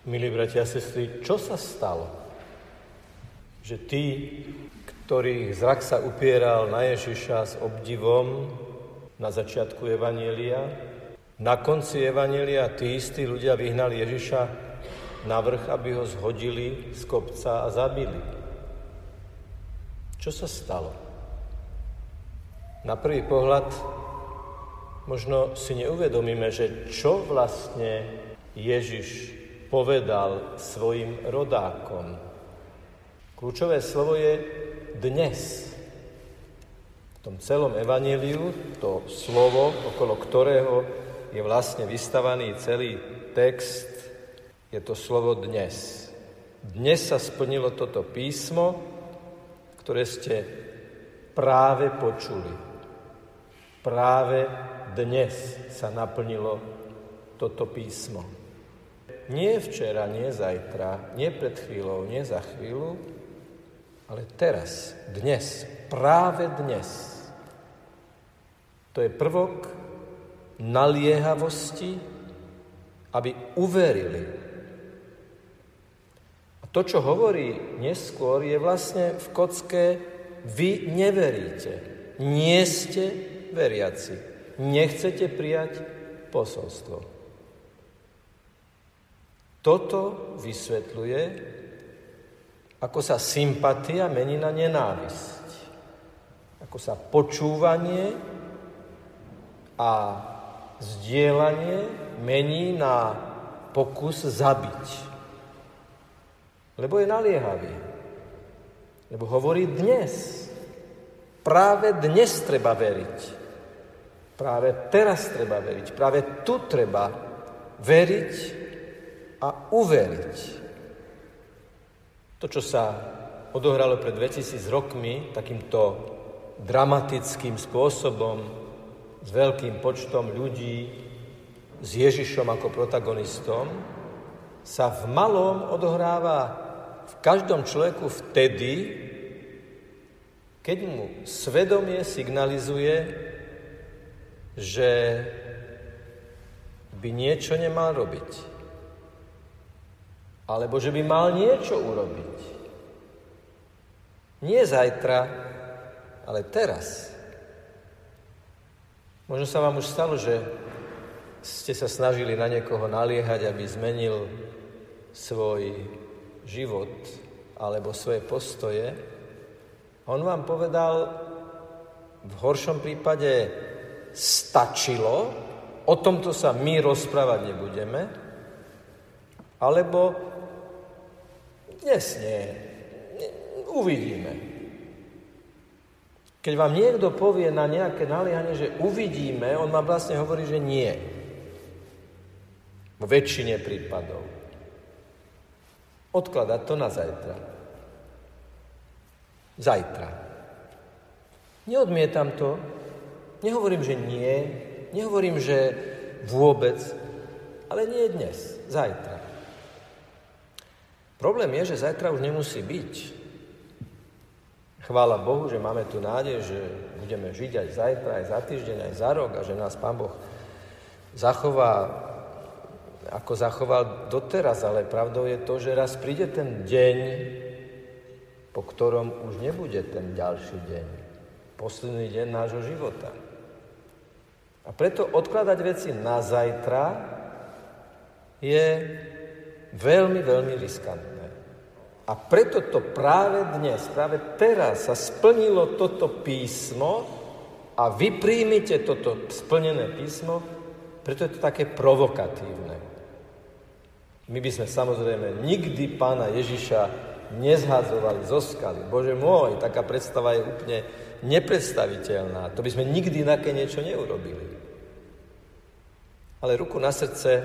Milí bratia a sestry, čo sa stalo? Že tí, ktorých zrak sa upieral na Ježiša s obdivom na začiatku evanjelia, na konci evanjelia tí istí ľudia vyhnali Ježiša na vrch, aby ho zhodili z kopca a zabili. Čo sa stalo? Na prvý pohľad možno si neuvedomíme, že čo vlastne Ježiš povedal svojim rodákom. Kľúčové slovo je dnes. V tom celom evanjeliu to slovo, okolo ktorého je vlastne vystavaný celý text, je to slovo dnes. Dnes sa splnilo toto písmo, ktoré ste práve počuli. Práve dnes sa naplnilo toto písmo. Nie včera, nie zajtra, nie pred chvíľou, nie za chvíľu, ale teraz, dnes, práve dnes. To je prvok naliehavosti, aby uverili. A to, čo hovorí neskôr, je vlastne v kocke: vy neveríte, nie ste veriaci, nechcete prijať posolstvo. Toto vysvetľuje, ako sa sympatia mení na nenávisť. Ako sa počúvanie a zdieľanie mení na pokus zabiť. Lebo je naliehavý. Lebo hovorí dnes. Práve dnes treba veriť. Práve teraz treba veriť. Práve tu treba veriť a uveriť. To, čo sa odohralo pred 2000 rokmi takýmto dramatickým spôsobom, s veľkým počtom ľudí, s Ježišom ako protagonistom, sa v malom odohráva v každom človeku vtedy, keď mu svedomie signalizuje, že by niečo nemal robiť. Alebo že by mal niečo urobiť. Nie zajtra, ale teraz. Možno sa vám už stalo, že ste sa snažili na niekoho naliehať, aby zmenil svoj život alebo svoje postoje. On vám povedal v horšom prípade stačilo, o tomto sa my rozprávať nebudeme, alebo dnes nie. Uvidíme. Keď vám niekto povie na nejaké naliehanie, že uvidíme, on vám vlastne hovorí, že nie. V väčšine prípadov. Odkladať to na zajtra. Zajtra. Neodmietam to. Nehovorím, že nie. Nehovorím, že vôbec. Ale nie dnes. Zajtra. Problém je, že zajtra už nemusí byť. Chvála Bohu, že máme tu nádej, že budeme žiť aj zajtra, aj za týždeň, aj za rok a že nás Pán Boh zachová, ako zachoval doteraz, ale pravdou je to, že raz príde ten deň, po ktorom už nebude ten ďalší deň, posledný deň nášho života. A preto odkladať veci na zajtra je veľmi, veľmi riskantné. A preto to práve dnes, práve teraz sa splnilo toto písmo a vy príjmite toto splnené písmo, preto je to také provokatívne. My by sme samozrejme nikdy Pána Ježiša nezhadzovali zo skaly. Bože môj, taká predstava je úplne nepredstaviteľná. To by sme nikdy také niečo neurobili. Ale ruku na srdce,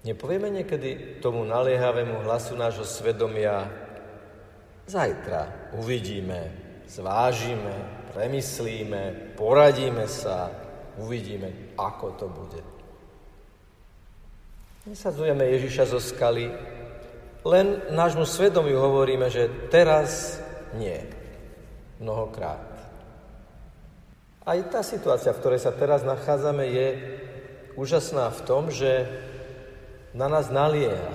nepovieme niekedy tomu naliehavému hlasu nášho svedomia: zajtra uvidíme, zvážime, premyslíme, poradíme sa, uvidíme, ako to bude. Nesadzujeme Ježiša zo skaly, len nášmu svedomiu hovoríme, že teraz nie. Mnohokrát. Aj tá situácia, v ktorej sa teraz nachádzame, je úžasná v tom, že na nás nalieha.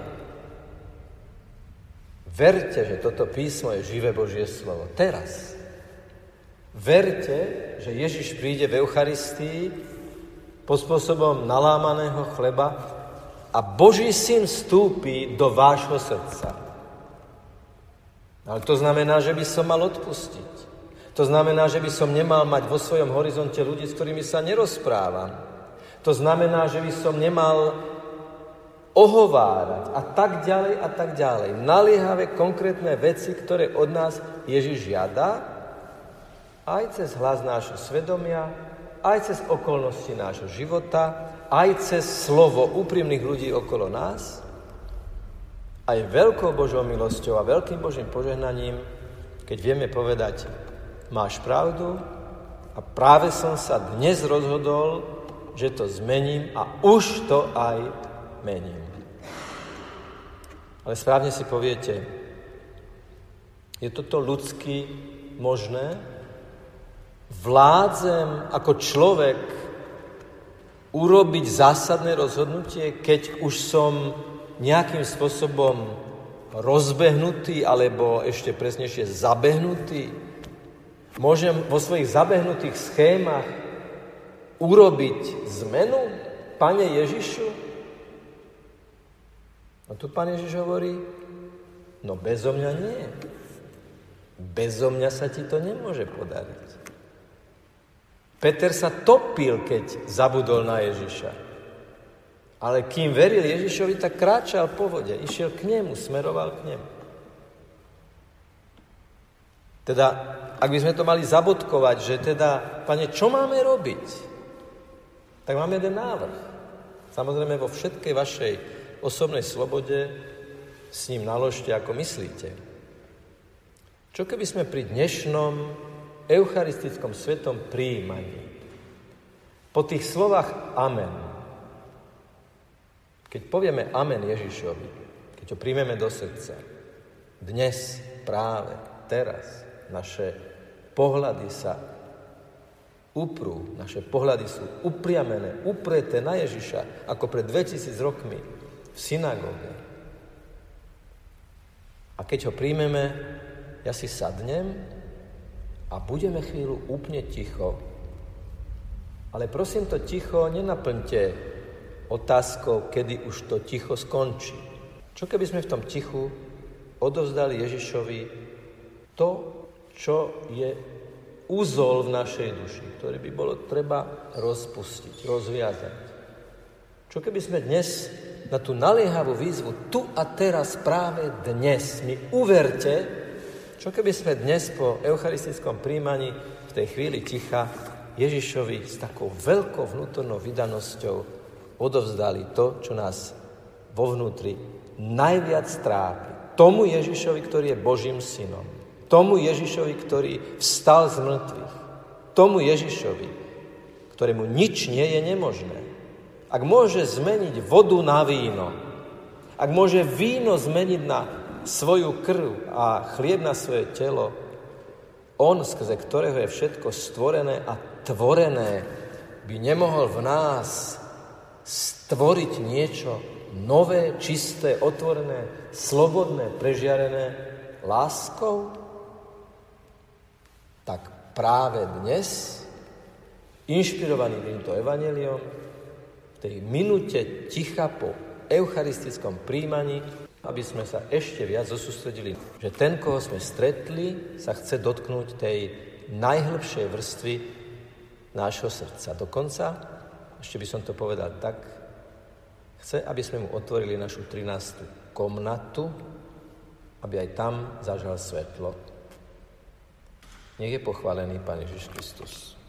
Verte, že toto písmo je živé Božie slovo. Teraz. Verte, že Ježiš príde v Eucharistii pod spôsobom nalámaného chleba a Boží syn vstúpi do vášho srdca. Ale to znamená, že by som mal odpustiť. To znamená, že by som nemal mať vo svojom horizonte ľudí, s ktorými sa nerozprávam. To znamená, že by som nemal ohovárať a tak ďalej a tak ďalej. Naliehavé konkrétne veci, ktoré od nás Ježiš žiada, aj cez hlas nášho svedomia, aj cez okolnosti nášho života, aj cez slovo úprimných ľudí okolo nás, aj veľkou Božou milosťou a veľkým Božím požehnaním, keď vieme povedať, máš pravdu a práve som sa dnes rozhodol, že to zmením a už to aj mením. Ale správne si poviete, je toto ľudsky možné? Vládzem ako človek urobiť zásadné rozhodnutie, keď už som nejakým spôsobom rozbehnutý, alebo ešte presnejšie zabehnutý? Môžem vo svojich zabehnutých schémach urobiť zmenu, Pane Ježišu? A tu Pán Ježiš hovorí, no bezo mňa nie. Bezo mňa sa ti to nemôže podariť. Peter sa topil, keď zabudol na Ježiša. Ale kým veril Ježišovi, tak kráčal po vode. Išiel k nemu, smeroval k nemu. Teda, ak by sme to mali zabodkovať, že teda, Pane, čo máme robiť? Tak máme jeden návrh. Samozrejme, vo všetkej vašej osobnej slobode s ním naložte, ako myslíte. Čo keby sme pri dnešnom eucharistickom svetom prijímaní po tých slovách amen, keď povieme amen Ježišovi, keď ho príjmeme do srdca, dnes, práve, teraz, naše pohľady sa uprú, naše pohľady sú upriamené, upreté na Ježiša, ako pred 2000 rokmi, v synagóge. A keď ho príjmeme, ja si sadnem a budeme chvíľu úplne ticho. Ale prosím, to ticho nenaplňte otázkou, kedy už to ticho skončí. Čo keby sme v tom tichu odovzdali Ježišovi to, čo je úzol v našej duši, ktorý by bolo treba rozpustiť, rozviazať. Čo keby sme dnes na tú naliehavú výzvu, tu a teraz, práve dnes, mi uverte, čo keby sme dnes po eucharistickom príjmaní v tej chvíli ticha Ježišovi s takou veľkou vnútornou vydanosťou odovzdali to, čo nás vo vnútri najviac trápi. Tomu Ježišovi, ktorý je Božím synom. Tomu Ježišovi, ktorý vstal z mŕtvych. Tomu Ježišovi, ktorému nič nie je nemožné. Ak môže zmeniť vodu na víno, ak môže víno zmeniť na svoju krv a chlieb na svoje telo, on, skrze ktorého je všetko stvorené a tvorené, by nemohol v nás stvoriť niečo nové, čisté, otvorené, slobodné, prežiarené láskou? Tak práve dnes, inšpirovaný týmto evanjeliom, tej minúte ticha po eucharistickom príjmaní, aby sme sa ešte viac zosústredili, že ten, koho sme stretli, sa chce dotknúť tej najhlbšej vrstvy nášho srdca. Dokonca, ešte by som to povedal tak, chce, aby sme mu otvorili našu 13. komnatu, aby aj tam zažal svetlo. Nech je pochválený Pán Ježiš Kristus.